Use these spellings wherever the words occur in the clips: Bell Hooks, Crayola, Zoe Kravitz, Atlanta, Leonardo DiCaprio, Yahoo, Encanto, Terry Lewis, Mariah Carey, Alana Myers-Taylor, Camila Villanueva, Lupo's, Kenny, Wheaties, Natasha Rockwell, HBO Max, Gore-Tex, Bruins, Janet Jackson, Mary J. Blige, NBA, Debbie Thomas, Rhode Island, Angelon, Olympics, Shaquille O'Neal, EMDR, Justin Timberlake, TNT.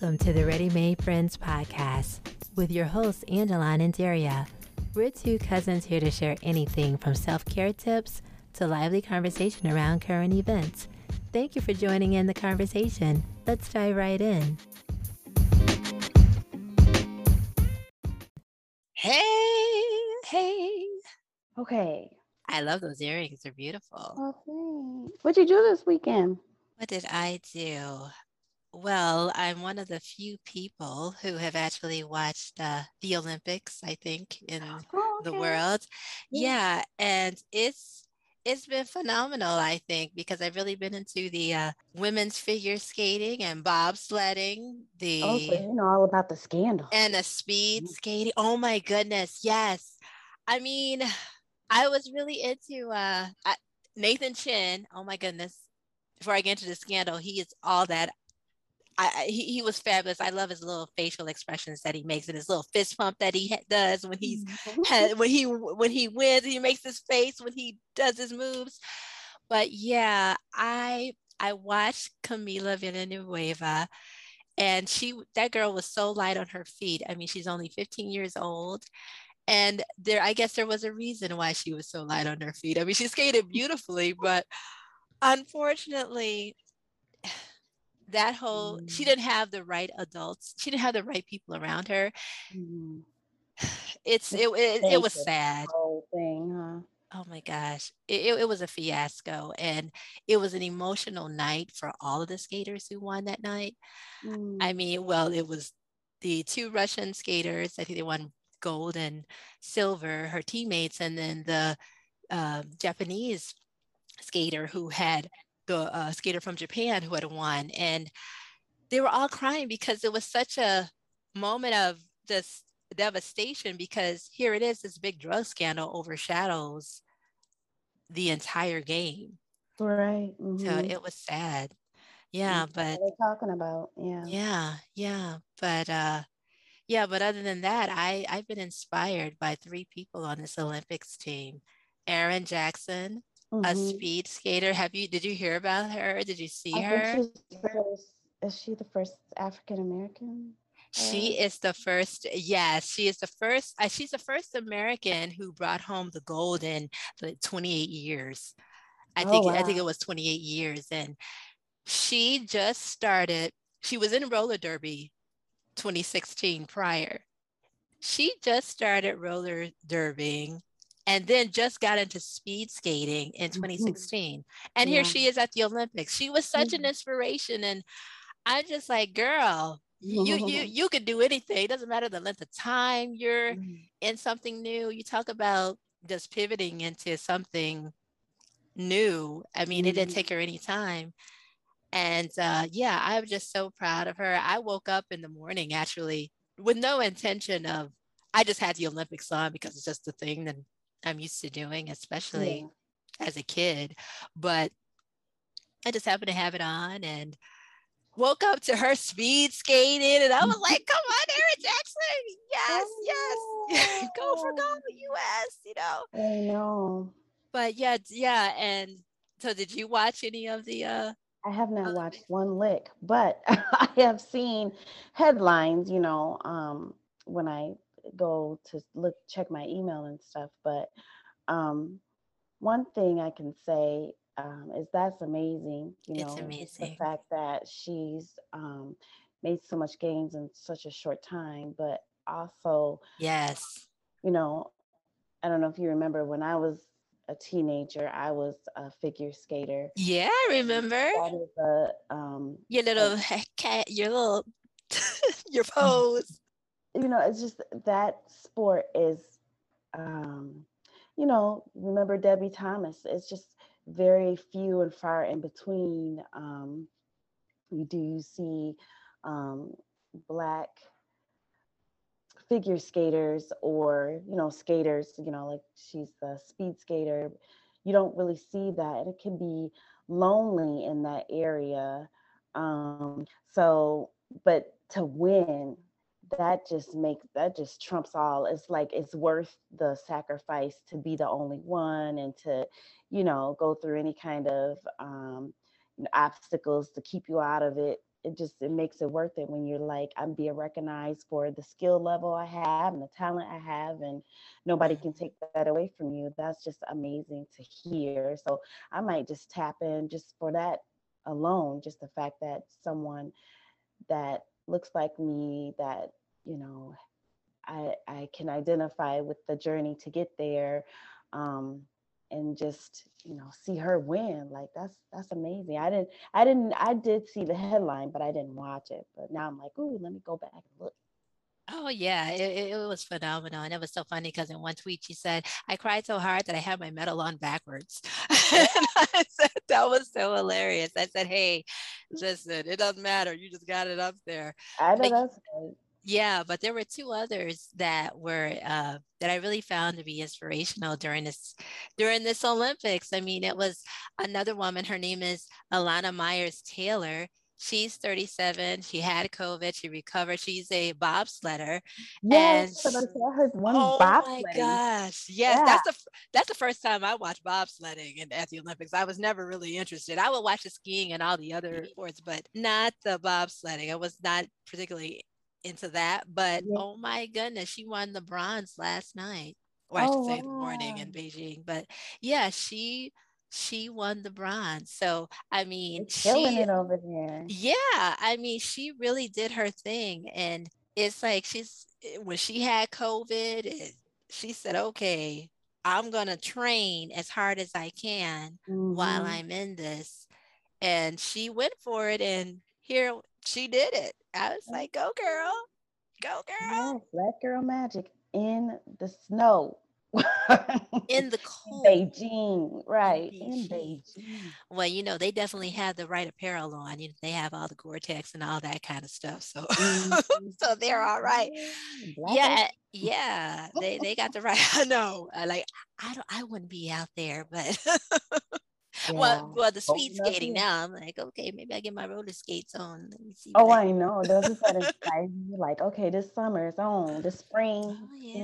Welcome to the Ready Made Friends podcast with your hosts, Angelon and Daria. We're two cousins here to share anything from self-care tips to lively conversation around current events. Thank you for joining in the conversation. Let's dive right in. Hey. Okay. I love those earrings. They're beautiful. Okay. What'd you do this weekend? What did I do? Well, I'm one of the few people who have actually watched the Olympics, I think, in the world. Yeah. And it's been phenomenal, I think, because I've really been into the women's figure skating and bobsledding. So you know all about the scandal. And the speed skating. Oh, my goodness. Yes. I mean, I was really into Nathan Chen. Oh, my goodness. Before I get into the scandal, he is all that. He was fabulous. I love his little facial expressions that he makes and his little fist pump that he does when he's when he wins. He makes his face when he does his moves. But yeah, I watched Camila Villanueva, and that girl was so light on her feet. I mean, she's only 15 years old, and I guess there was a reason why she was so light on her feet. I mean, she skated beautifully, but unfortunately. She didn't have the right adults. She didn't have the right people around her. Mm. It was sad. Whole thing, huh? Oh my gosh. It was a fiasco, and it was an emotional night for all of the skaters who won that night. Mm. I mean, well, it was the two Russian skaters. I think they won gold and silver, her teammates, and then the Japanese skater skater from Japan who had won, and they were all crying because it was such a moment of this devastation, because here it is, this big drug scandal overshadows the entire game. Right. Mm-hmm. So it was sad. Yeah. That's but what they're talking about. Yeah. Yeah. Yeah. But other than that, I've been inspired by three people on this Olympics team. Erin Jackson, mm-hmm. a speed skater. Did you hear about her? Did you see her? Is she the first African-American? She is the first. She's the first American who brought home the gold in 28 years. I think it was 28 years. And she just started, she was in roller derby 2016 prior. She just started roller derbying and then just got into speed skating in 2016. And here she is at the Olympics. She was such an inspiration. And I'm just like, girl, you could do anything. It doesn't matter the length of time. You're in something new. You talk about just pivoting into something new. I mean, it didn't take her any time. And I'm just so proud of her. I woke up in the morning, actually, with no intention of, I just had the Olympics on because it's just the thing that I'm used to doing, especially as a kid, but I just happened to have it on and woke up to her speed skating, and I was like, come on, Erin Jackson, yes, go for gold, U.S., you know. I know. But yeah, and so did you watch any of the... I have not watched one lick, but I have seen headlines, you know, when I go to check my email and stuff, but one thing I can say is that's amazing. You know, it's amazing the fact that she's made so much gains in such a short time, but also, yes, you know, I don't know if you remember when I was a teenager, I was a figure skater. Yeah, I remember. That is your little your pose. You know, it's just that sport is, you know, remember Debbie Thomas, it's just very few and far in between. You do see Black figure skaters or, you know, skaters, you know, like she's the speed skater. You don't really see that. And it can be lonely in that area. But to win, that just trumps all. It's like, it's worth the sacrifice to be the only one and to, you know, go through any kind of obstacles to keep you out of it, it makes it worth it when you're like, I'm being recognized for the skill level I have and the talent I have, and nobody can take that away from you. That's just amazing to hear. So I might just tap in just for that alone, just the fact that someone that looks like me, that, you know, I can identify with the journey to get there, and just, you know, see her win. Like that's amazing. I did see the headline, but I didn't watch it. But now I'm like, ooh, let me go back and look. Oh yeah, it was phenomenal. And it was so funny because in one tweet she said, I cried so hard that I had my medal on backwards. And I said, that was so hilarious. I said, hey, listen, it doesn't matter. You just got it up there. I know, that's good. Yeah, but there were two others that were that I really found to be inspirational during this Olympics. I mean, it was another woman. Her name is Alana Myers-Taylor. She's 37. She had COVID. She recovered. She's a bobsledder. Yes, and oh my gosh! Yes, yeah. That's the first time I watched bobsledding at the Olympics. I was never really interested. I would watch the skiing and all the other sports, but not the bobsledding. I was not particularly into that, but yeah. Oh my goodness, she won the bronze last night, or I should say the morning in Beijing. But yeah, she won the bronze. So I mean, it's killing it over there. Yeah, I mean, she really did her thing, and it's like when she had COVID, she said, "Okay, I'm gonna train as hard as I can while I'm in this," and she went for it, and here she did it. I was like, go girl. Yes, black girl magic in the snow. In the cold. Beijing, right. In Beijing. Well, you know, they definitely had the right apparel on. You know, they have all the Gore-Tex and all that kind of stuff. So so they're all right. Black. Yeah. They got the right. I know. Like I wouldn't be out there, but yeah. Well, the speed skating now. I'm like, okay, maybe I get my roller skates on. Let me see. Oh, I know. Those are sort of exciting. You're like, okay, this summer is on. This spring,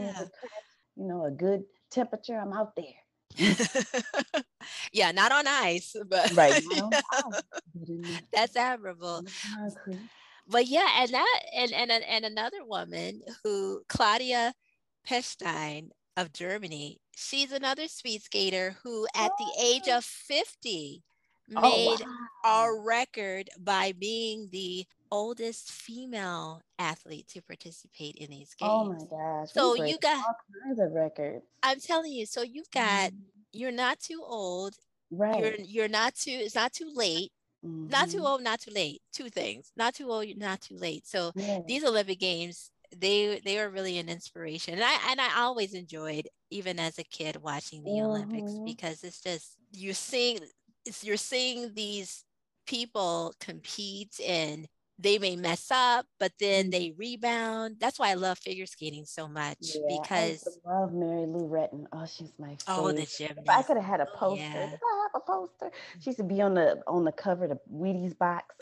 a good temperature. I'm out there. Yeah, not on ice, but right. That's admirable. But yeah, and that and another woman who, Claudia Peschstein of Germany. She's another speed skater who at the age of 50 made a record by being the oldest female athlete to participate in these games. Oh my gosh. So you got all kinds of records. I'm telling you, so you've got, you're not too old. Right. You're not too, it's not too late. Mm-hmm. Not too old, not too late. Two things. Not too old, not too late. So these Olympic Games, they are really an inspiration. And I always enjoyed, even as a kid, watching the Olympics, because it's just you're seeing these people compete, and they may mess up, but then they rebound. That's why I love figure skating so much, because I love Mary Lou Retton. Oh, she's my favorite. Oh, the gymnast. If I could have had a poster. Yeah. Did I have a poster? She used to be on the cover of the Wheaties box.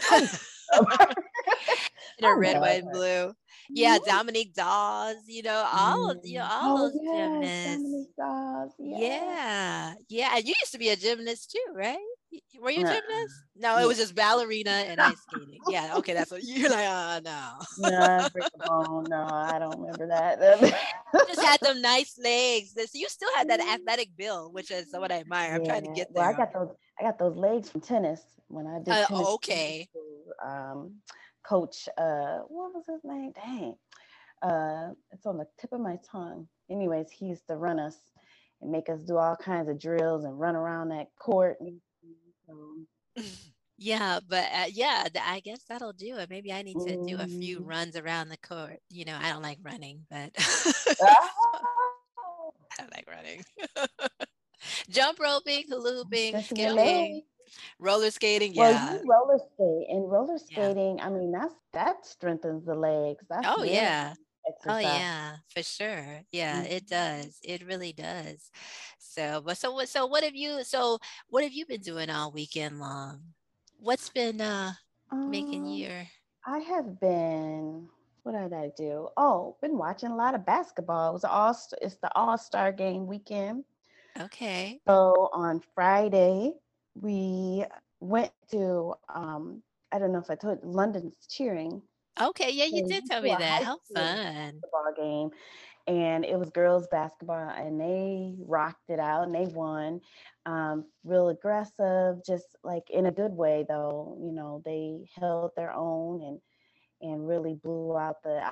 In a red, white, and blue. Yeah, Dominique Dawes, all those gymnasts. Dominique Dawes, yeah. And you used to be a gymnast too, right? Were you a gymnast? No, it was just ballerina and ice skating. Yeah, okay, that's what you're like. Oh no. No, I don't remember that. Just had them nice legs. You still had that athletic build, which is what I admire. I'm trying to get there. Well, I got those legs from tennis when I did. Tennis school. Coach, what was his name? Dang, it's on the tip of my tongue. Anyways, he used to run us and make us do all kinds of drills and run around that court. Yeah, but I guess that'll do it. Maybe I need to do a few runs around the court. You know, I don't like running, but I don't like running. Jump roping, hula hooping, skipping. Roller skating, yeah. Well, you roller skate, and roller skating, I mean, that strengthens the legs. That's exercise. Oh yeah, for sure. Yeah, it does. It really does. So, so what have you been doing all weekend long? What's been making your? I have been. What did I do? Oh, been watching a lot of basketball. It's the All-Star Game weekend. Okay. So on Friday, we went to I don't know if I told you, London's cheering. Okay, yeah, you did tell me that. How fun. Basketball game. And it was girls basketball, and they rocked it out, and they won. Real aggressive, just like in a good way, though. You know, they held their own and really blew out the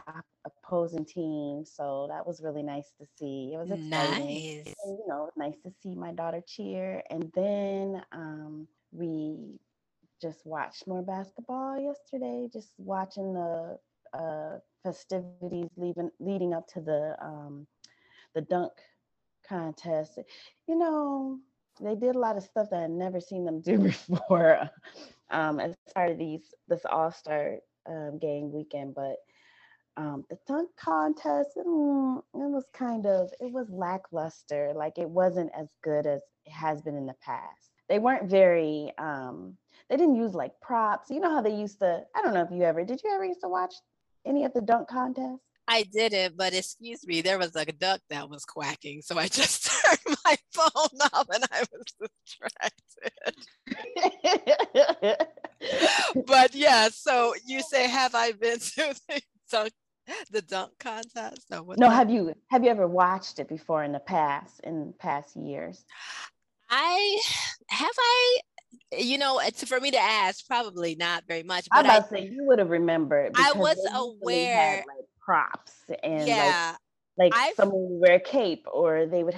opposing team. So that was really nice to see. It was exciting. Nice. And, you know, nice to see my daughter cheer. And then we just watched more basketball yesterday, just watching the festivities leading up to the dunk contest. You know, they did a lot of stuff that I'd never seen them do before as part of this All-Star game weekend, but the dunk contest, it was lackluster. Like, it wasn't as good as it has been in the past. They weren't very they didn't use like props. You know how they used to, I don't know if did you ever used to watch any of the dunk contests? I didn't, but excuse me, there was a duck that was quacking, so I just turned my phone off and I was distracted. But yeah, so you say, have I been to the dunk contest? No, have you ever watched it before in past years? You know, it's for me to ask, probably not very much. But I say you would have remembered. I was aware. Had, like, props and like someone would wear a cape, or they would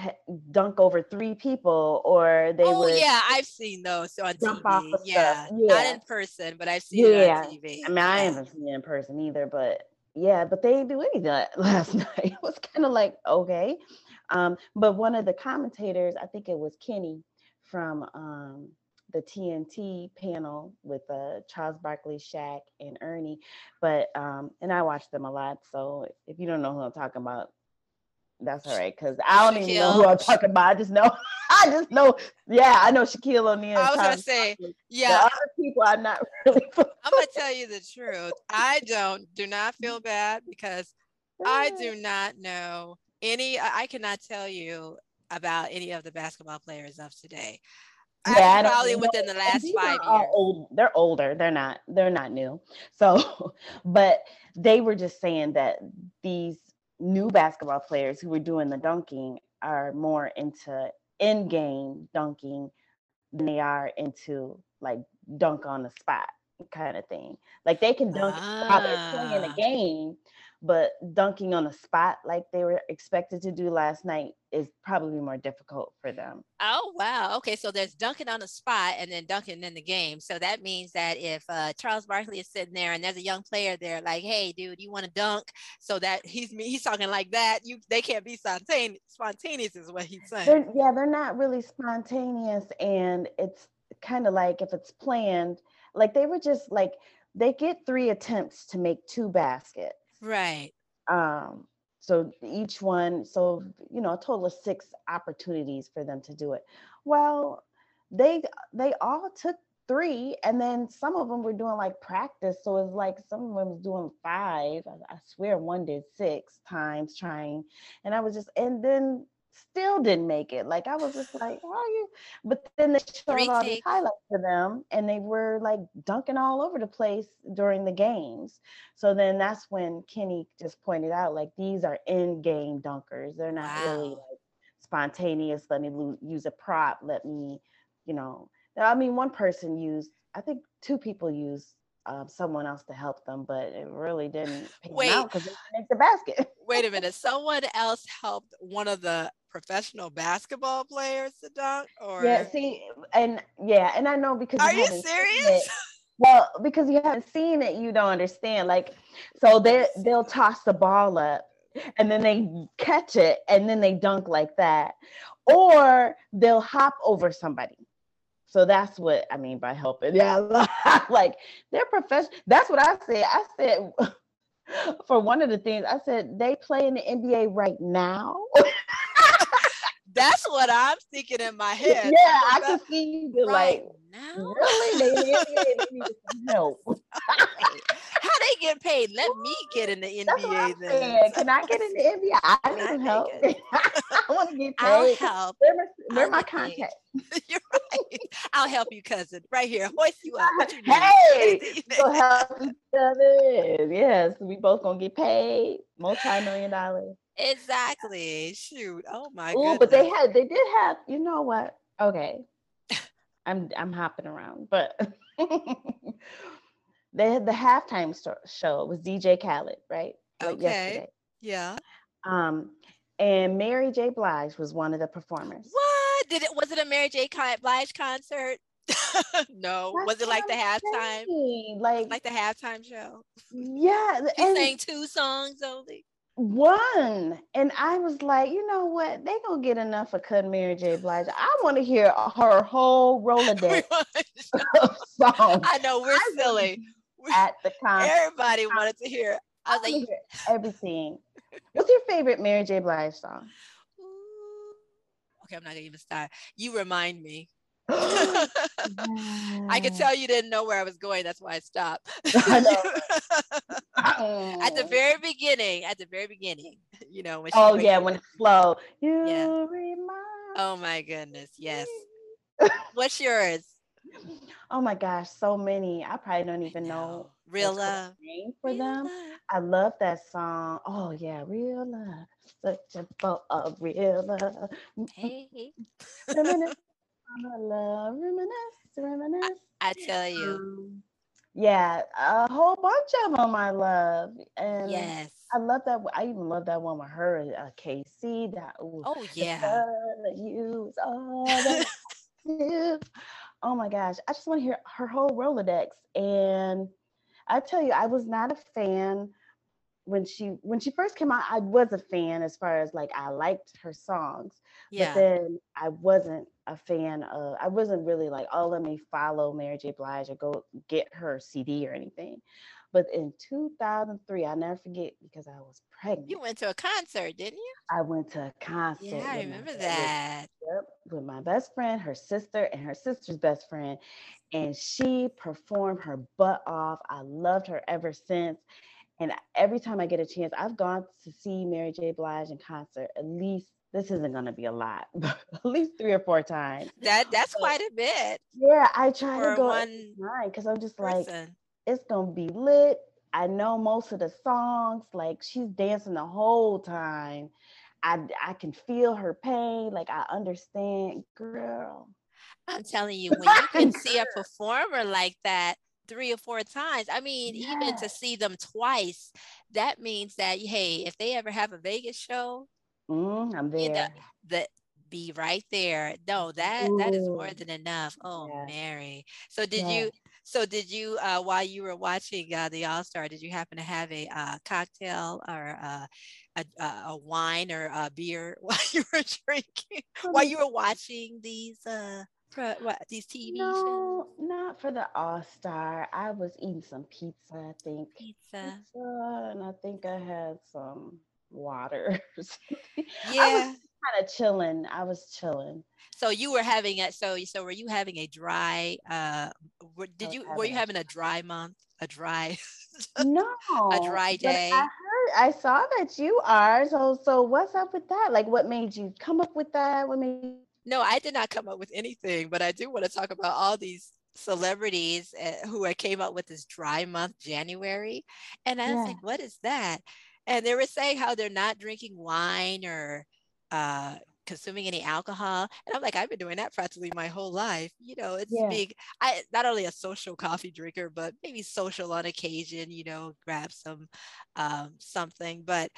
dunk over three people, or they would. Oh yeah, I've seen those on TV. Off of stuff. Not in person, but I've seen it on TV. I mean, I haven't seen it in person either, but they didn't do any of that last night. It was kind of like, okay, but one of the commentators, I think it was Kenny from the TNT panel with Charles Barkley, Shaq, and Ernie. But, and I watch them a lot. So if you don't know who I'm talking about, that's all right. Because I don't even know who I'm talking about. I just know. Yeah, I know Shaquille O'Neal. I was going to say, yeah. The other people I'm not really. I'm going to tell you the truth. I do not feel bad because I do not know any. I cannot tell you about any of the basketball players of today. Yeah, probably within the last 5 years. Old. They're older. They're not new. So, but they were just saying that these new basketball players who were doing the dunking are more into in-game dunking than they are into like dunk on the spot kind of thing. Like, they can dunk while they're playing a game, but dunking on the spot like they were expected to do last night is probably more difficult for them. Oh, wow. Okay, so there's dunking on the spot and then dunking in the game. So that means that if Charles Barkley is sitting there and there's a young player there like, hey, dude, you want to dunk? So that he's talking like that. They can't be spontaneous is what he's saying. They're not really spontaneous. And it's kind of like if it's planned, like they were just like, they get 3 attempts to make 2 baskets. Right. So each one, so, you know, a total of 6 opportunities for them to do it. Well, they all took 3, and then some of them were doing like practice. So it's like some of them was doing 5. I swear one did 6 times trying. And I was just, and then still didn't make it. Like, I was just like, how are you? But then they showed all these highlights to them, and they were like dunking all over the place during the games. So then that's when Kenny just pointed out, like, these are in-game dunkers. They're not really like spontaneous. Let me use a prop. Let me, you know. I mean, one person used, I think 2 people used someone else to help them, but it really didn't pan out because they didn't make the basket. Wait a minute. Someone else helped one of the professional basketball players to dunk, or and I know, because you haven't serious? Seen it. Well, because you haven't seen it, you don't understand. Like, so they'll toss the ball up, and then they catch it, and then they dunk like that, or they'll hop over somebody. So that's what I mean by helping. Yeah, like they're professional. That's what I said. I said for one of the things, I said they play in the NBA right now. That's what I'm thinking in my head. Yeah, I can see you do right like now? Really? They need some help. How they get paid? Let me get in the NBA then. Can I get in the NBA? I need some help. I want to get paid. I'll help. Where my contact? You're right. I'll help you, cousin. Right here. Hoist you up. What you need? Hey, we'll help each other. Yes, we both gonna get paid. Multi-million dollars. Exactly. Shoot. Oh my god. But they did have, you know what? Okay. I'm hopping around, but they had the halftime show was DJ Khaled, right? Like yesterday. Yeah. And Mary J. Blige was one of the performers. What? Was it a Mary J. Blige concert? No. That's was it like the halftime? Like the halftime show? Yeah. She sang 2 songs only. One, and I was like, you know what? They gonna get enough of Cut Mary J. Blige. I want to hear her whole Rolodex of songs. I know we're silly at the concert. Everybody wanted to hear. I was like, everything. What's your favorite Mary J. Blige song? Okay, I'm not gonna even start. You Remind Me. Yeah. I could tell you didn't know where I was going. That's why I stopped. I know. At the very beginning, you know. When when it's slow. Oh my goodness, yes. What's yours? Oh my gosh, so many. I probably don't even know. Real love. For real them, love. I love that song. Oh yeah, real love. Such a boat of real love. Hey. Reminisce. I tell you. Yeah, a whole bunch of them I love. And yes. I love that. I even love that one with her and KC. Oh, yeah. Oh, my gosh. I just want to hear her whole Rolodex. And I tell you, I was not a fan when she first came out. I was a fan as far as like I liked her songs. Yeah. But then I wasn't a fan of, I wasn't really like, oh, let me follow Mary J. Blige or go get her CD or anything. But in 2003, I'll never forget because I was pregnant. You went to a concert, didn't you? I went to a concert. Yeah, I remember that. With my best friend, her sister, and her sister's best friend. And she performed her butt off. I loved her ever since. And every time I get a chance, I've gone to see Mary J. Blige in concert at least, this isn't going to be a lot, but at least 3 or 4 times. That's quite a bit. Yeah, I try to go online because I'm just like, it's going to be lit. I know most of the songs. Like, she's dancing the whole time. I can feel her pain. Like, I understand. Girl. I'm telling you, when you can see a performer like that 3 or 4 times, I mean, yeah. Even to see them twice, that means that, hey, if they ever have a Vegas show, I'm there. You know, be right there. No, that is more than enough. Oh, yeah. Mary. So did you? While you were watching the All Star, did you happen to have a cocktail or a wine or a beer while you were drinking? While you were watching these TV shows? Not for the All Star. I was eating some pizza. I think pizza, and I think I had some water. Yeah, I was kind of chilling. So you were having it. So were you having a dry? Were you having a dry month? A dry? No. A dry day. I saw that you are. So what's up with that? Like, what made you come up with that? No, I did not come up with anything. But I do want to talk about all these celebrities who came up with this dry month, January, and I was like, what is that? And they were saying how they're not drinking wine or consuming any alcohol. And I'm like, I've been doing that practically my whole life. You know, it's big. I not only a social coffee drinker, but maybe social on occasion, you know, grab some something. But,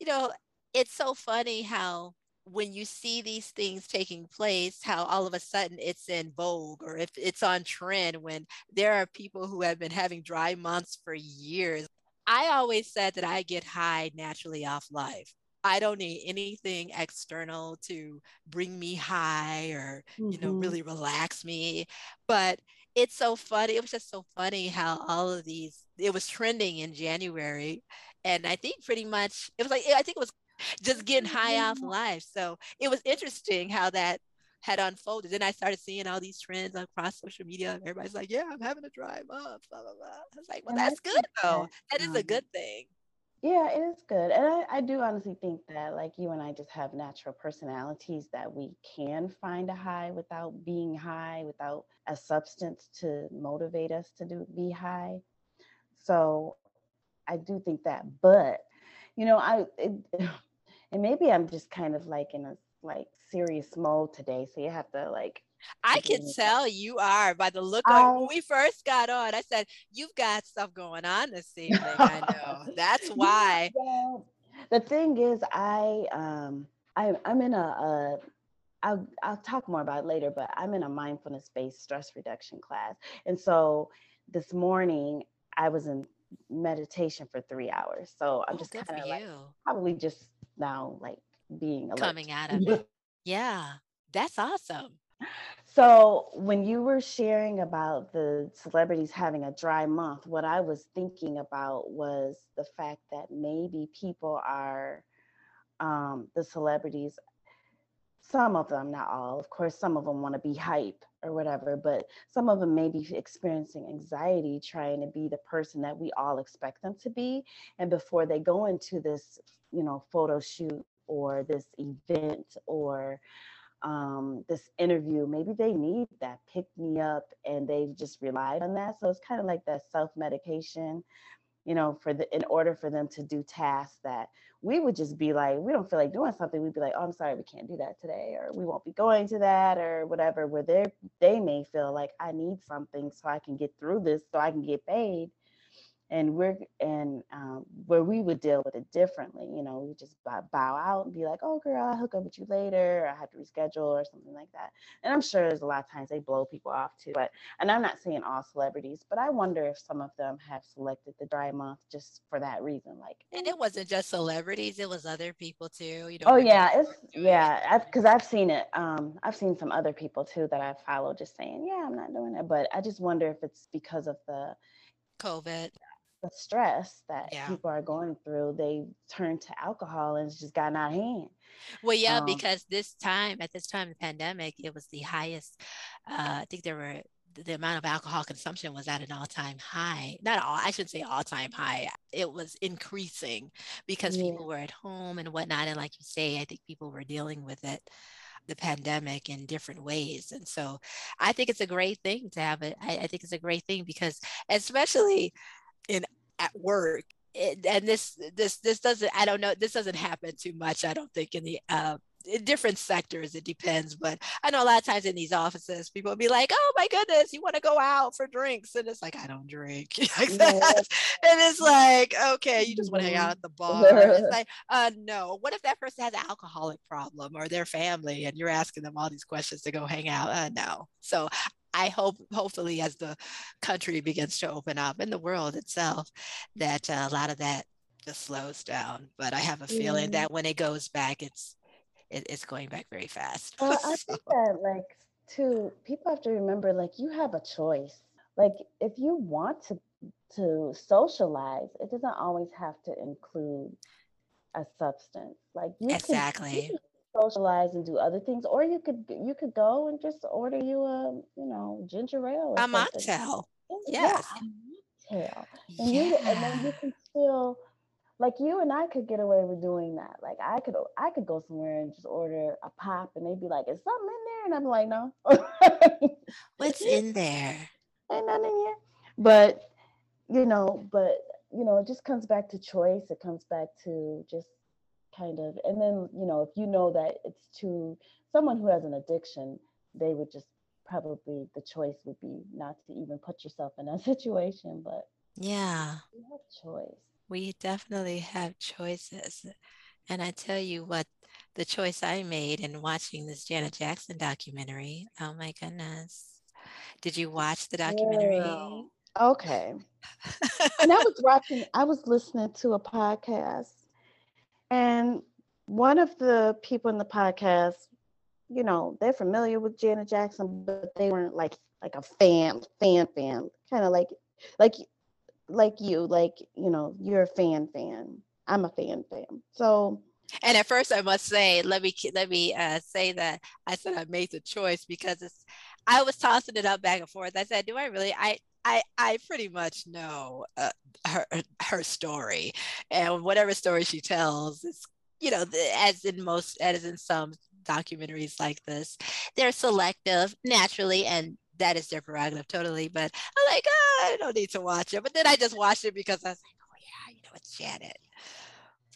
you know, it's so funny how when you see these things taking place, how all of a sudden it's in vogue or if it's on trend when there are people who have been having dry months for years. I always said that I get high naturally off life. I don't need anything external to bring me high or, you know, really relax me. But it's so funny. It was just so funny how all of these, it was trending in January. And I think pretty much, it was like, I think it was just getting high off life. So it was interesting how that had unfolded. Then I started seeing all these trends across social media. Everybody's like, yeah, I'm having a drive up, blah, blah, blah. I was like, well, that's good though. That is a good thing. Yeah, it is good. And I do honestly think that, like, you and I just have natural personalities that we can find a high without being high, without a substance to motivate us to be high. So I do think that. But, you know, and maybe I'm just kind of like in a like serious mode today. So you have to like. I can tell you are by the look on when we first got on. I said, you've got stuff going on this evening. I know. That's why. Yeah. The thing is, I'm in a I'll talk more about it later, but I'm in a mindfulness-based stress reduction class. And so this morning I was in meditation for 3 hours. So I'm just kind of like, probably just now like being alert. Coming out of it. Yeah. That's awesome. So when you were sharing about the celebrities having a dry month, what I was thinking about was the fact that maybe people are, the celebrities, some of them, not all, of course, some of them want to be hype or whatever, but some of them may be experiencing anxiety trying to be the person that we all expect them to be. And before they go into this, you know, photo shoot or this event or this interview, maybe they need that pick me up and they've just relied on that. So it's kind of like that self-medication, you know, in order for them to do tasks that we would just be like, we don't feel like doing something. We'd be like, oh, I'm sorry, we can't do that today, or we won't be going to that or whatever, where they may feel like I need something so I can get through this, so I can get paid. And where we would deal with it differently, you know, we just bow out and be like, oh, girl, I'll hook up with you later, or I have to reschedule or something like that. And I'm sure there's a lot of times they blow people off too. And I'm not saying all celebrities, but I wonder if some of them have selected the dry month just for that reason. Like, and it wasn't just celebrities, it was other people too. You know. Oh yeah, because I've seen it. I've seen some other people too that I follow just saying, yeah, I'm not doing it. But I just wonder if it's because of the COVID. The stress that people are going through, they turn to alcohol and it's just gotten out of hand. Well, yeah, because at this time, the pandemic, it was the highest. I think the amount of alcohol consumption was at an all-time high. I shouldn't say all-time high. It was increasing because people were at home and whatnot. And like you say, I think people were dealing with it, the pandemic, in different ways. And so I think it's a great thing to have it. I think it's a great thing because especially at work, and this doesn't, I don't know, this doesn't happen too much, I don't think, in the in different sectors, it depends, but I know a lot of times in these offices people will be like, oh my goodness, you want to go out for drinks, and it's like, I don't drink like that. And it's like, okay, you just want to hang out at the bar. It's like, no, what if that person has an alcoholic problem or their family and you're asking them all these questions to go hang out? No. So I hopefully, as the country begins to open up and the world itself, that a lot of that just slows down. But I have a feeling that when it goes back, it's going back very fast. Well, I think that, like, too, people have to remember, like, you have a choice. Like, if you want to socialize, it doesn't always have to include a substance. Like, you can socialize and do other things, or you could go and just order you a ginger ale, a mocktail. Yes. Yeah, a mocktail. And then you can still, like, you and I could get away with doing that. Like, I could go somewhere and just order a pop, and they'd be like, "Is something in there?" And I'm like, "No." What's in there? Ain't nothing in here. But it just comes back to choice. It comes back to just. Kind of, and then, you know, if you know that it's to someone who has an addiction, they would just probably, the choice would be not to even put yourself in that situation, but yeah, we have choice. We definitely have choices. And I tell you what, the choice I made in watching this Janet Jackson documentary, oh my goodness. Did you watch the documentary? Yeah. Okay. And I was listening to a podcast. And one of the people in the podcast, you know, they're familiar with Janet Jackson, but they weren't like a fan, kind of like you, like, you know, you're a fan. I'm a fan. So And at first I must say, let me say that I said I made the choice because I was tossing it up back and forth. I said, do I really? I pretty much know her story, and whatever story she tells, it's, you know, as in some documentaries like this, they're selective naturally, and that is their prerogative totally. But I'm like, oh, I don't need to watch it. But then I just watched it because I was like, oh yeah, you know, it's Janet.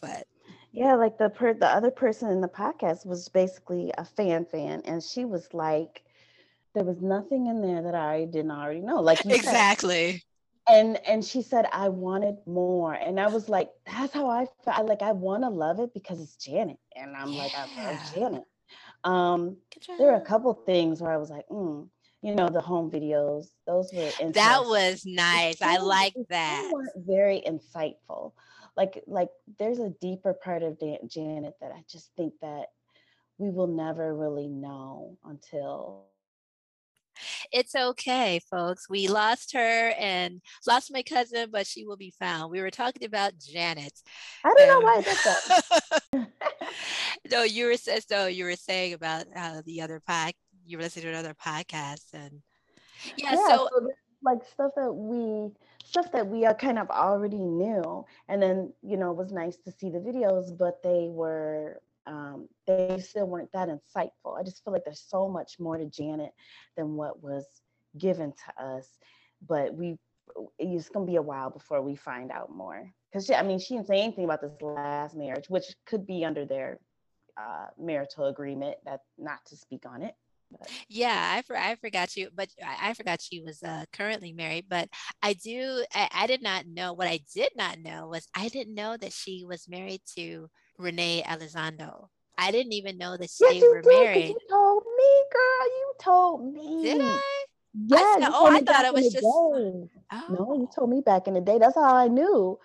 But yeah, like the other person in the podcast was basically a fan, and she was like, there was nothing in there that I didn't already know. Like you exactly. Said. And she said, I wanted more. And I was like, that's how I felt. Like, I want to love it because it's Janet. And I'm like, I love Janet. There are a couple things where I was like, you know, the home videos, those were interesting. That was nice. I like that. Very insightful. Like there's a deeper part of Janet that I just think that we will never really know until... It's okay, folks. We lost her and lost my cousin, but she will be found. We were talking about Janet. I don't know why I did that. No, you were saying about the other pod. You were listening to another podcast, and so like stuff that we are kind of already knew, and then you know it was nice to see the videos, but they still weren't that insightful. I just feel like there's so much more to Janet than what was given to us, but it's going to be a while before we find out more. Because I mean, she didn't say anything about this last marriage, which could be under their marital agreement that not to speak on it. But. Yeah, I forgot you, but I forgot she was currently married. But I did not know. What I did not know was I didn't know that she was married to Renee Elizondo. I didn't even know that they were married. You told me, girl. You told me. Did I? Yeah. I thought it was just. Oh. No, you told me back in the day. That's all I knew.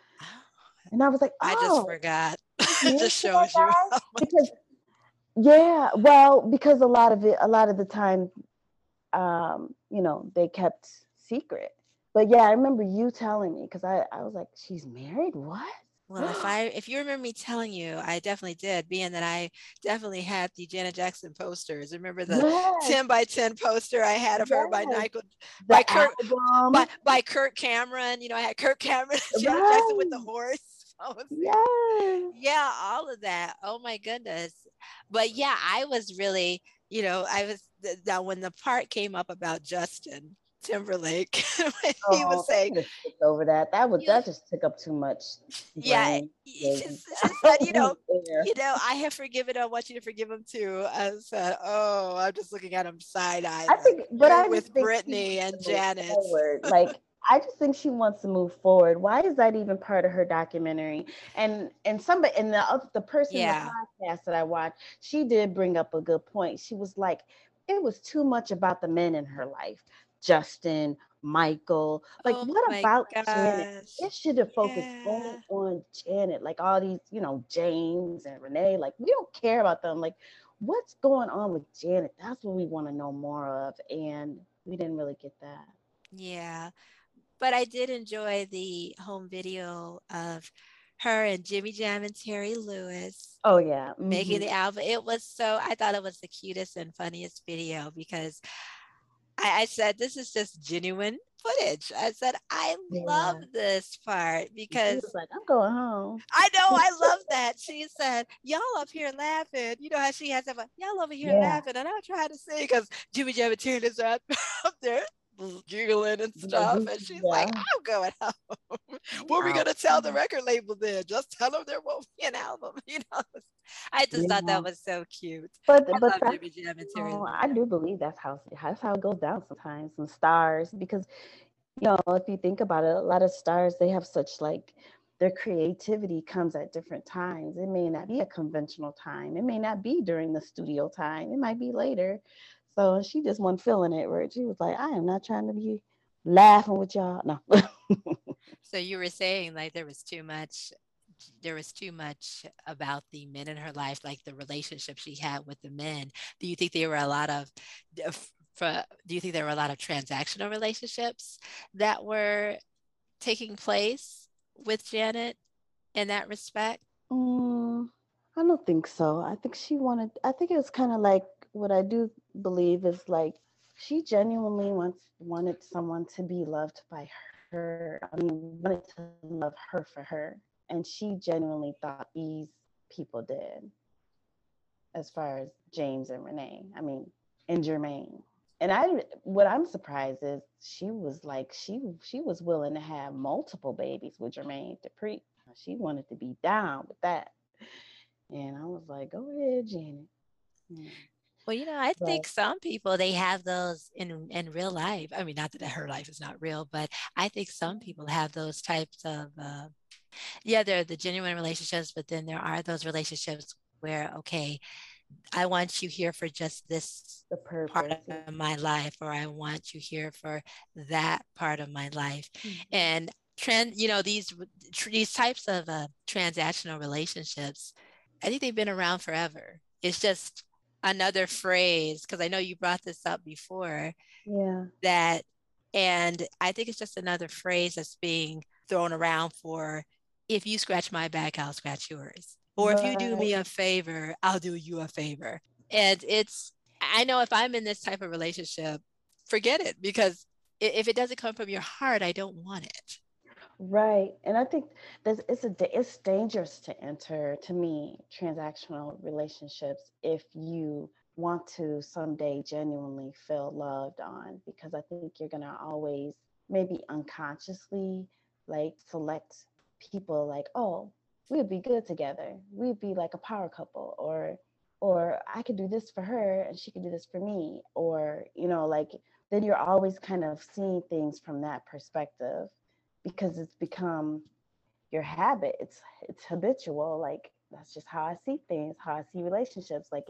And I was like, oh. I just forgot. It just shows you. Because a lot of the time, you know, they kept secret. But yeah, I remember you telling me because I was like, she's married? What? Well, if you remember me telling you, I definitely did, being that I definitely had the Janet Jackson posters. Remember the 10x10 poster I had of her by Kurt Cameron. You know, I had Kurt Cameron, Janet Jackson with the horse. Yeah, all of that. Oh my goodness. But yeah, I was really, you know, now when the part came up about Justin Timberlake, he was saying over that. That just took up too much. Yeah, she said, you know, I have forgiven him. I want you to forgive him too. I said, oh, I'm just looking at him side eye. I think, but I with Brittany and Janet, like I just think she wants to move forward. Why is that even part of her documentary? And somebody and the person in the podcast that I watched, she did bring up a good point. She was like, it was too much about the men in her life. Justin, Michael, like what about Janet? It should have focused only on Janet, like all these, you know, James and Renee, like we don't care about them. Like what's going on with Janet? That's what we want to know more of. And we didn't really get that. Yeah. But I did enjoy the home video of her and Jimmy Jam and Terry Lewis. Oh yeah. Mm-hmm. Making the album. I thought it was the cutest and funniest video because I said, this is just genuine footage. I said, I love this part because she was like, I'm going home. I know, I love that. She said, y'all up here laughing. You know how she has that, y'all over here laughing. And I tried to sing because Jimmy Jam and Terry is up there giggling and stuff. And she's like, I'm going home. What are we going to tell the record label then? Just tell them there won't be an album. You know, I just thought that was so cute. But Jimmy Jam and Terry. I do believe that's how it goes down sometimes. Some stars, because, you know, if you think about it, a lot of stars, they have such like their creativity comes at different times. It may not be a conventional time. It may not be during the studio time. It might be later. So she just wasn't feeling it, where she was like, I am not trying to be laughing with y'all. No. So you were saying like there was too much about the men in her life, like the relationship she had with the men. Do you think there were a lot of transactional relationships that were taking place with Janet in that respect? I don't think so. I think she wanted, I think it was kind of like, what I do believe is like, she genuinely wanted someone to be loved by her. I mean, wanted to love her for her. And she genuinely thought these people did, as far as James and Renee, I mean, and Jermaine. And what I'm surprised is she was like, she was willing to have multiple babies with Jermaine Dupri. She wanted to be down with that. And I was like, go ahead, Janet. Yeah. Well, you know, I think some people, they have those in real life. I mean, not that her life is not real, but I think some people have those types of, there are the genuine relationships, but then there are those relationships where, okay, I want you here for just this part of my life, or I want you here for that part of my life. Mm-hmm. And these types of transactional relationships, I think they've been around forever. It's just another phrase, because I know you brought this up before. Yeah. And I think it's just another phrase that's being thrown around for, if you scratch my back, I'll scratch yours. Or if you do me a favor, I'll do you a favor. And I know if I'm in this type of relationship, forget it, because if it doesn't come from your heart, I don't want it. Right. And I think it's dangerous to enter, to me, transactional relationships if you want to someday genuinely feel loved on, because I think you're going to always maybe unconsciously like select people like, oh, we'd be good together. We'd be like a power couple, or I could do this for her and she could do this for me. Or, like, then you're always kind of seeing things from that perspective, because it's become your habit. It's habitual. Like, that's just how I see things, how I see relationships. Like,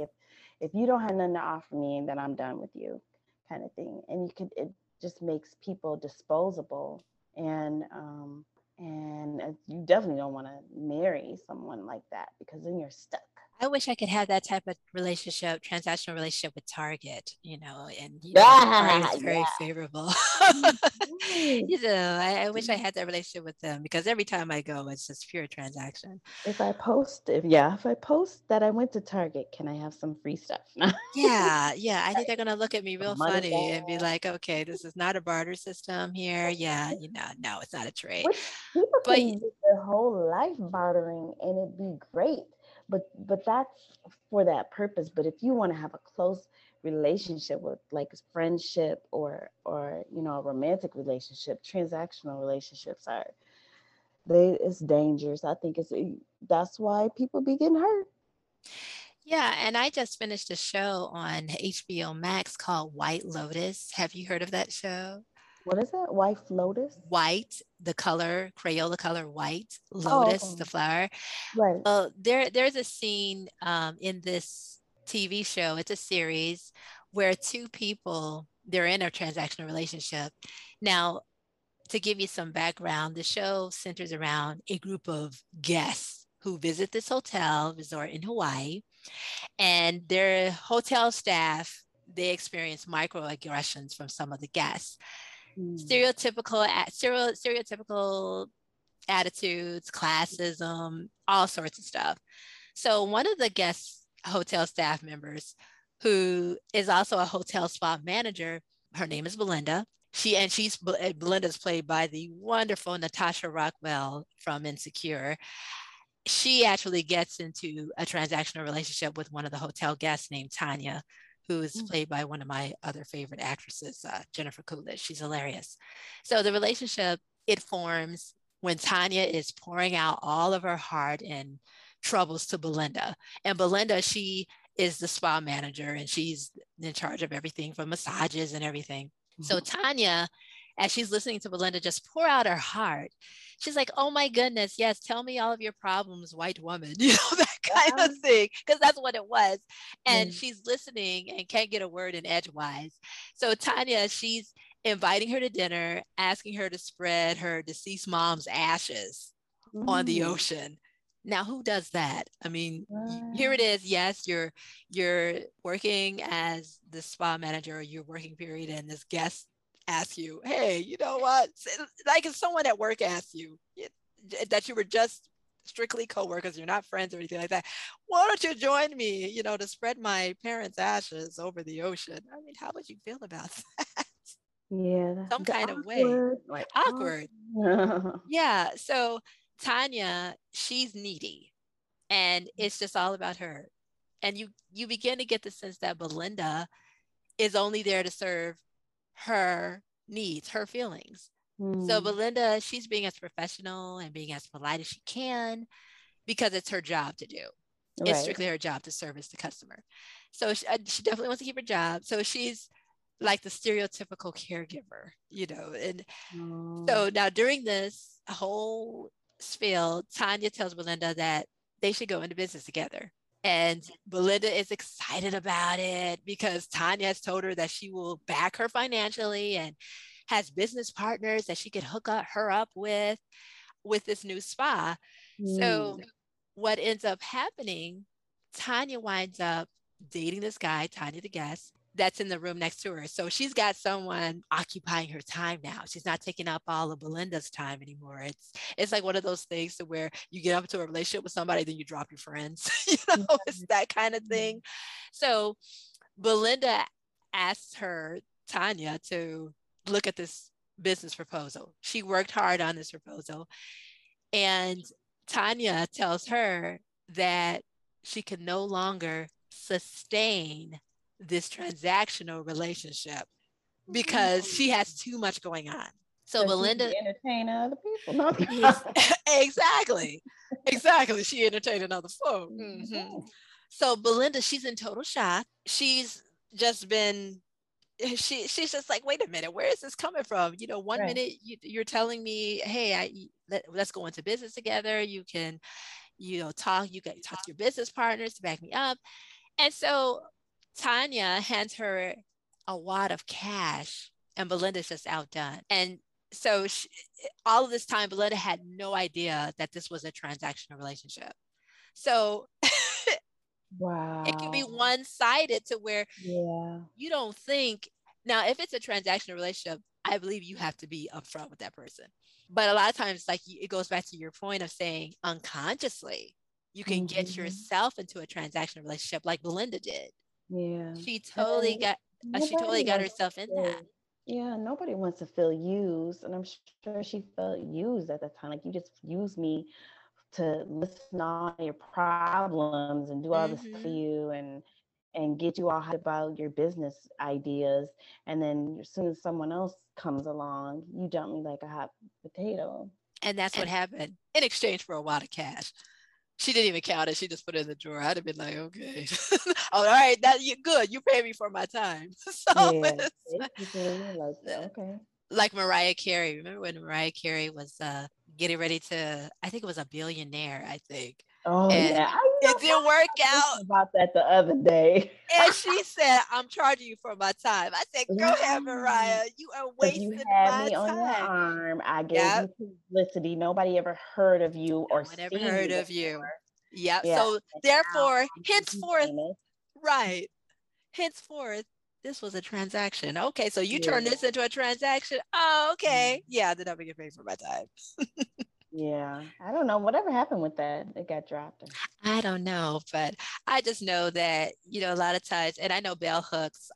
if you don't have nothing to offer me, then I'm done with you, kind of thing. And it just makes people disposable, and you definitely don't want to marry someone like that, because then you're stuck. I wish I could have that type of relationship, transactional relationship with Target, it's very favorable. I wish I had that relationship with them, because every time I go, it's just pure transaction. If I post that I went to Target, can I have some free stuff? yeah. I think they're going to look at me real funny and be like, okay, this is not a barter system here. Yeah, no, it's not a trade. People can do their whole life bartering and it'd be great. But that's for that purpose. But if you want to have a close relationship with, like, friendship or a romantic relationship, transactional relationships it's dangerous. I think that's why people be getting hurt. Yeah, and I just finished a show on HBO Max called White Lotus. Have you heard of that show? What is that? White Lotus? White, the color, Crayola color white, Lotus, the flower. Right. Well, there's a scene in this TV show, it's a series, where two people, they're in a transactional relationship. Now, to give you some background, the show centers around a group of guests who visit this hotel resort in Hawaii, and their hotel staff, they experience microaggressions from some of the guests. Stereotypical attitudes, classism, all sorts of stuff. So one of the guest hotel staff members, who is also a hotel spa manager, her name is Belinda. Belinda's played by the wonderful Natasha Rockwell from Insecure. She actually gets into a transactional relationship with one of the hotel guests named Tanya, who is played by one of my other favorite actresses, Jennifer Coolidge. She's hilarious. So the relationship, it forms when Tanya is pouring out all of her heart and troubles to Belinda. And Belinda, she is the spa manager, and she's in charge of everything from massages and everything. Mm-hmm. So Tanya, as she's listening to Belinda just pour out her heart, she's like, oh my goodness, yes, tell me all of your problems, white woman, that kind of thing, because that's what it was. And she's listening and can't get a word in edgewise. So Tanya, she's inviting her to dinner, asking her to spread her deceased mom's ashes on the ocean. Now, who does that? I mean, here it is. Yes, you're working as the spa manager, you're working period, and this guest ask you, hey, you know what? Like, if someone at work asks you that you were just strictly co-workers, you're not friends or anything like that. Why don't you join me, you know, to spread my parents' ashes over the ocean? I mean, how would you feel about that? Yeah. Some kind awkward, of way. Like, awkward. Yeah. So Tanya, she's needy and it's just all about her. And you begin to get the sense that Belinda is only there to serve her needs, her feelings. So Belinda, she's being as professional and being as polite as she can because it's her job to do. Right. It's strictly her job to service the customer. So she definitely wants to keep her job. So she's like the stereotypical caregiver, you know. And so now during this whole spiel, Tanya tells Belinda that they should go into business together. And Belinda is excited about it because Tanya has told her that she will back her financially and has business partners that she could hook up her up with this new spa. So what ends up happening, Tanya winds up dating this guy, Tanya the guest, that's in the room next to her. So she's got someone occupying her time now. She's not taking up all of Belinda's time anymore. It's like one of those things to where you get up to a relationship with somebody, then you drop your friends, you know, it's that kind of thing. So Belinda asks her, Tanya, to look at this business proposal. She worked hard on this proposal. And Tanya tells her that she can no longer sustain this transactional relationship because she has too much going on. So Belinda entertain other people. No. Exactly. She entertaining other folk. Mm-hmm. So Belinda, she's in total shock. She's just been. She's just like, wait a minute, where is this coming from? You know, one minute you're telling me, hey, let's go into business together. You can, you know, talk to your business partners to back me up. And so Tanya hands her a wad of cash and Belinda's just outdone. And so all of this time, Belinda had no idea that this was a transactional relationship. So wow. It can be one-sided to where you don't think. Now, if it's a transactional relationship, I believe you have to be upfront with that person. But a lot of times, like, it goes back to your point of saying unconsciously, you can get yourself into a transactional relationship like Belinda did. Yeah. She totally got herself in that. Yeah, nobody wants to feel used. And I'm sure she felt used at that time. Like, you just used me to listen to all your problems and do all this to you and get you all hyped about your business ideas. And then as soon as someone else comes along, you dump me like a hot potato. And that's what happened in exchange for a wad of cash. She didn't even count it. She just put it in the drawer. I'd have been like, okay, all right, that you good. You pay me for my time. So okay. Like Mariah Carey. Remember when Mariah Carey was getting ready to, I think it was a billionaire, I think. Oh, and it didn't work out. About that the other day. And she said, I'm charging you for my time. I said, go ahead, Mariah. You are wasting my time. You had me on your arm. I gave you publicity. Nobody ever heard of you or seen you. Nobody ever heard of you. Yeah. So therefore, henceforth, henceforth, this was a transaction. Okay, so you turn this into a transaction. Oh, okay. Yeah, then I'll be getting paid for my time. Yeah, I don't know. Whatever happened with that, it got dropped. I don't know, but I just know that, you know, a lot of times, and I know Bell Hooks,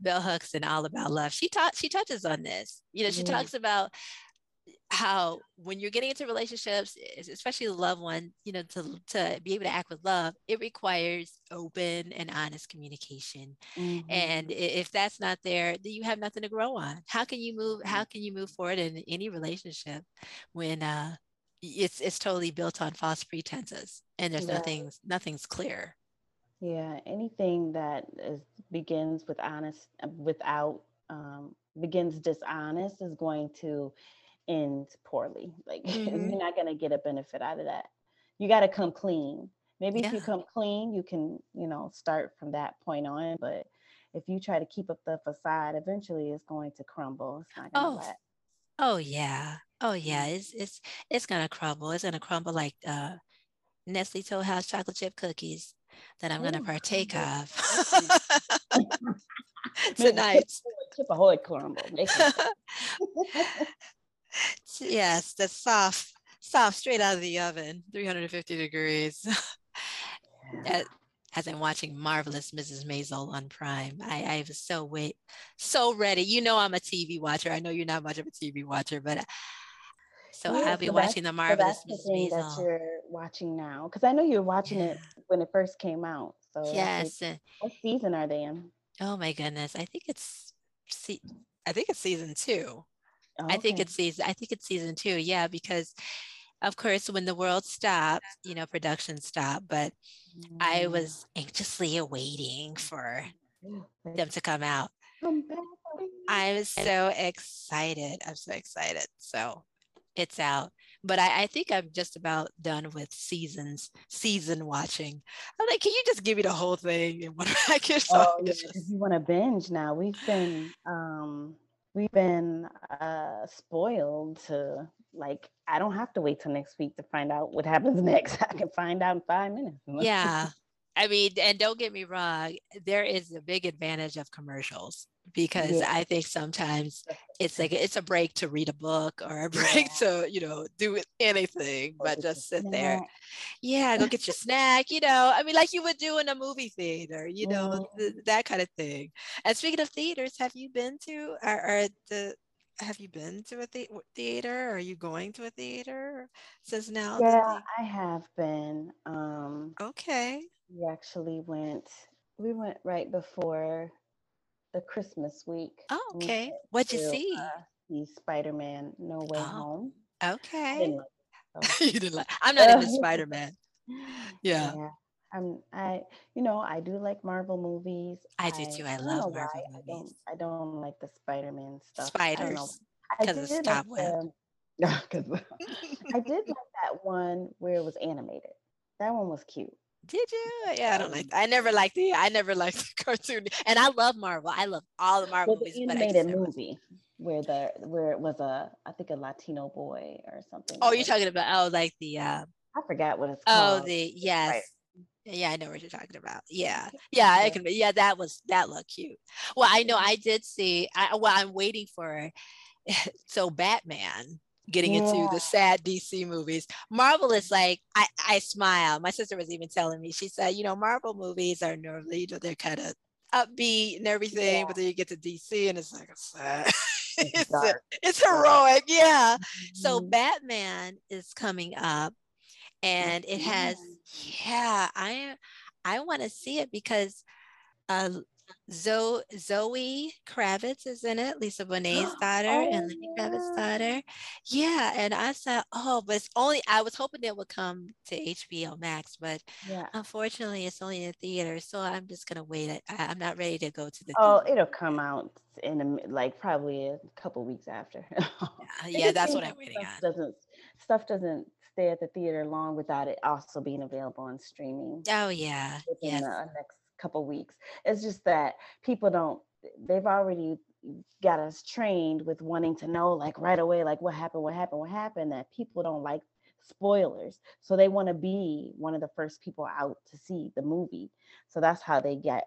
Bell Hooks and All About Love, she touches on this. You know, she talks about how when you're getting into relationships, especially the loved one, you know, to be able to act with love, it requires open and honest communication. Mm-hmm. And if that's not there, then you have nothing to grow on. How can you move forward in any relationship when it's totally built on false pretenses and there's nothing's clear? Yeah, anything that begins with honest begins dishonest is going to end poorly. Like, you're not going to get a benefit out of that. You got to come clean. Maybe if you come clean, you can, you know, start from that point on. But if you try to keep up the facade, eventually it's going to crumble. It's not going to last. Oh yeah. It's going to crumble. It's going to crumble like Nestle Toll House chocolate chip cookies that I'm going to partake of tonight. Chip a whole crumble. Yes, the soft soft, straight out of the oven, 350 degrees. As I'm watching Marvelous Mrs. Maisel on Prime, I was so ready. You know, I'm a TV watcher. I know you're not much of a TV watcher, but so yeah, I'll be watching the Marvelous Mrs. Maisel. That's the thing that you're watching now, because I know you're watching it when it first came out. So yes, like, what season are they in? Oh my goodness, I think it's season 2. Oh, okay. I think it's season 2. Yeah, because of course, when the world stopped, you know, production stopped, but I was anxiously awaiting for them to come out. I was so excited. I'm so excited. So it's out. But I think I'm just about done with season watching. I'm like, can you just give me the whole thing? And what I can you want to binge now. We've been spoiled to, like, I don't have to wait till next week to find out what happens next. I can find out in 5 minutes. Yeah. I mean, and don't get me wrong, there is a big advantage of commercials, because I think sometimes it's like, it's a break to read a book or a break to, you know, do anything, but just sit there. Yeah, go get your snack, you know, I mean, like you would do in a movie theater, you know, that kind of thing. And speaking of theaters, have you been to a theater? Are you going to a theater since now? Yeah, I have been. Okay. We actually went. We went right before the Christmas week. Oh, okay. What'd you see? The Spider-Man No Way Home. Okay. You didn't like. I'm not even Spider-Man. Yeah. I do like Marvel movies. I do too. I love Marvel movies. I don't like the Spider-Man stuff. Spiders. Because it's top web. I did like that one where it was animated. That one was cute. Did you? Yeah, I don't like. I never liked the cartoon. And I love Marvel. I love all the Marvel movies. The animated movie where it was I think a Latino boy or something. Oh, you're talking about I forgot what it's called. Oh, yes. Right. Yeah, I know what you're talking about. Yeah, I can. Yeah, that looked cute. Well, I know I did see. I'm waiting for Batman getting into the sad DC movies. Marvel is like I smile. My sister was even telling me. She said, you know, Marvel movies are normally, you know, they're kind of upbeat and everything, but then you get to DC and it's like a sad. It's heroic. Yeah. Mm-hmm. So Batman is coming up. And it has, I want to see it because Zoe Kravitz is in it, Lisa Bonet's daughter and Lenny Kravitz's daughter. Yeah, and I said, but it's only, I was hoping it would come to HBO Max, but unfortunately it's only in theater, so I'm just going to wait. I'm not ready to go to the theater. It'll come out in probably a couple weeks after. Yeah, that's what I'm waiting on. Stuff doesn't stay at the theater long without it also being available on streaming. Oh yeah, within the next couple weeks. It's just that people don't. They've already got us trained with wanting to know, like right away, like what happened. That people don't like spoilers, so they want to be one of the first people out to see the movie. So that's how they got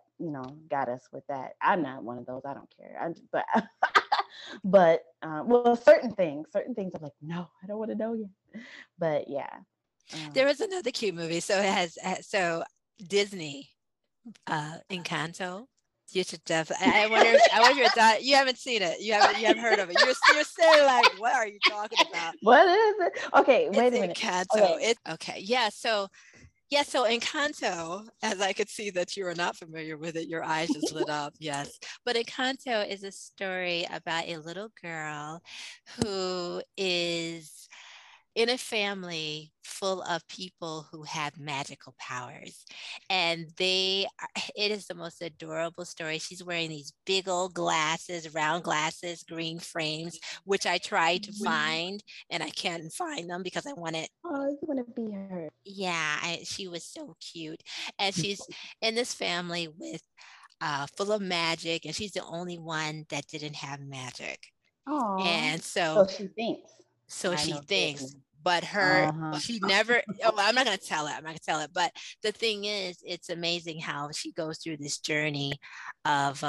us with that. I'm not one of those. I don't care. But certain things I'm like, no, I don't want to know yet. But yeah. There was another cute movie. So it has Disney, Encanto. You should definitely, I wonder your thought. You haven't seen it. You haven't heard of it. You're still like, what are you talking about? What is it? Okay, wait a minute. Encanto. Okay. So Encanto, as I could see that you are not familiar with it, your eyes just lit up, yes. But Encanto is a story about a little girl who is in a family full of people who have magical powers. And it is the most adorable story. She's wearing these big old glasses, round glasses, green frames, which I tried to find and I can't find them because I want it. Oh, you want to be her. Yeah, she was so cute. And she's in this family with full of magic, and she's the only one that didn't have magic. Oh, and so she thinks. But her, she never, I'm not going to tell it. But the thing is, it's amazing how she goes through this journey of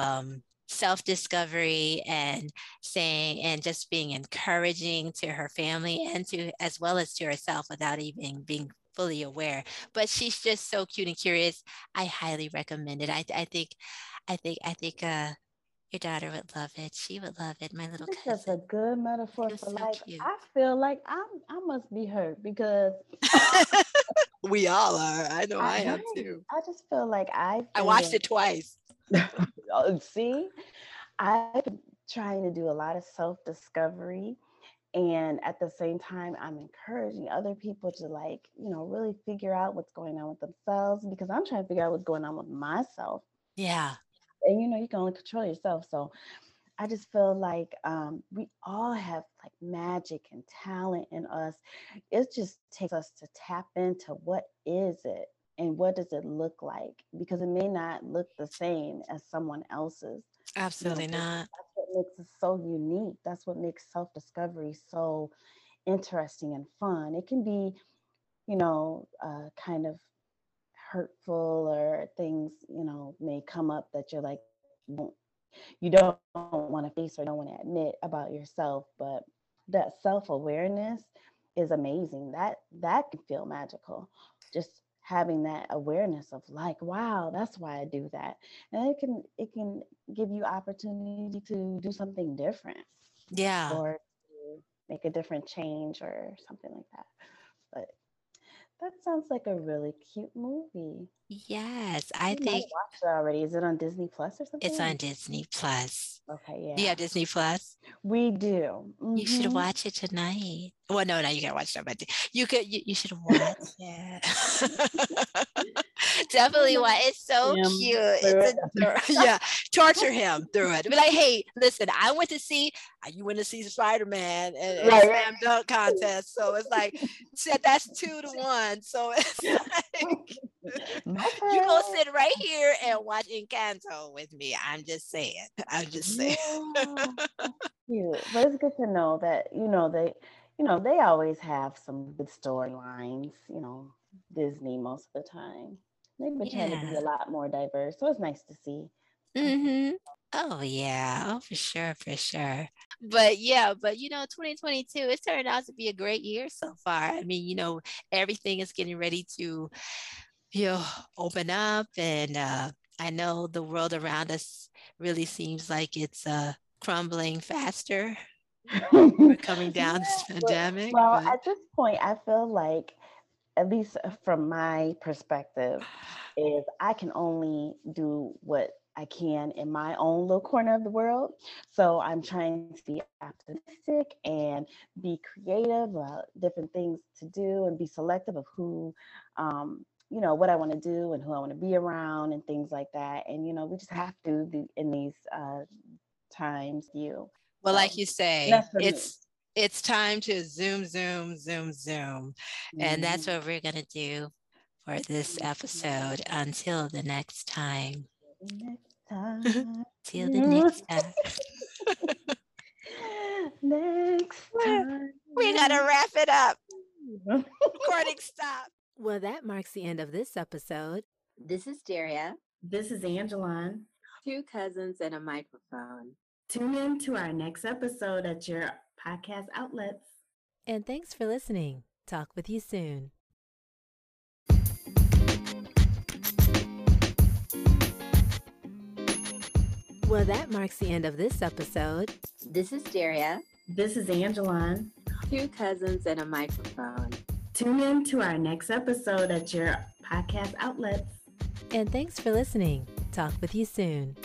self-discovery and saying, and just being encouraging to her family and to, as well as to herself, without even being fully aware. But she's just so cute and curious. I highly recommend it. I think your daughter would love it. She would love it. My little cousin. That's a good metaphor for life. Cute. I feel like I must be hurt because we all are. I know I am too. I just feel like I watched it twice. See, I've been trying to do a lot of self-discovery, and at the same time, I'm encouraging other people to, like, you know, really figure out what's going on with themselves, because I'm trying to figure out what's going on with myself. Yeah. And, you know, you can only control yourself. So I just feel like we all have like magic and talent in us. It just takes us to tap into what is it and what does it look like? Because it may not look the same as someone else's. Absolutely, you know, not. That's what makes it so unique. That's what makes self-discovery so interesting and fun. It can be, you know, kind of hurtful, or things, you know, may come up that you're like, you don't want to face or don't want to admit about yourself. But that self-awareness is amazing. That can feel magical. Just having that awareness of like, wow, that's why I do that. And it can give you opportunity to do something different. Yeah. Or to make a different change or something like that. But that sounds like a really cute movie. Yes, I think. I watched it already. Is it on Disney Plus or something? It's on Disney Plus. Okay, yeah. You have Disney Plus? We do. Mm-hmm. You should watch it tonight. Well, no, you can't watch it, but you should watch it. Definitely watch. It's so cute. Torture him through it. Be like, hey, listen, you went to see Spider-Man and slam dunk contest. So it's like, said that's 2-1. So it's like, you gonna sit right here and watch Encanto with me. I'm just saying. Yeah. Cute. But it's good to know that, you know, they always have some good storylines, you know, Disney most of the time. They've been trying to be a lot more diverse, so it's nice to see. Mm-hmm. Oh, yeah. Oh, for sure. But, you know, 2022, it turned out to be a great year so far. I mean, you know, everything is getting ready to, you know, open up. And I know the world around us really seems like it's crumbling faster. We're coming down this pandemic. Well, at this point, I feel like, at least from my perspective, is I can only do what I can in my own little corner of the world. So I'm trying to be optimistic and be creative about different things to do and be selective of who, you know, what I want to do and who I want to be around and things like that. And, you know, we just have to be in these times. Well, like you say, it's time to zoom. Mm-hmm. And that's what we're going to do for this episode until the next time. Till the next time. Next time. We got to wrap it up. Recording stop. Well, that marks the end of this episode. This is Daria. This is Angelon. Two cousins and a microphone. Tune in to our next episode at your podcast outlets. And thanks for listening. Talk with you soon. Well, that marks the end of this episode. This is Daria. This is Angelon. Two cousins and a microphone. Tune in to our next episode at your podcast outlets. And thanks for listening. Talk with you soon.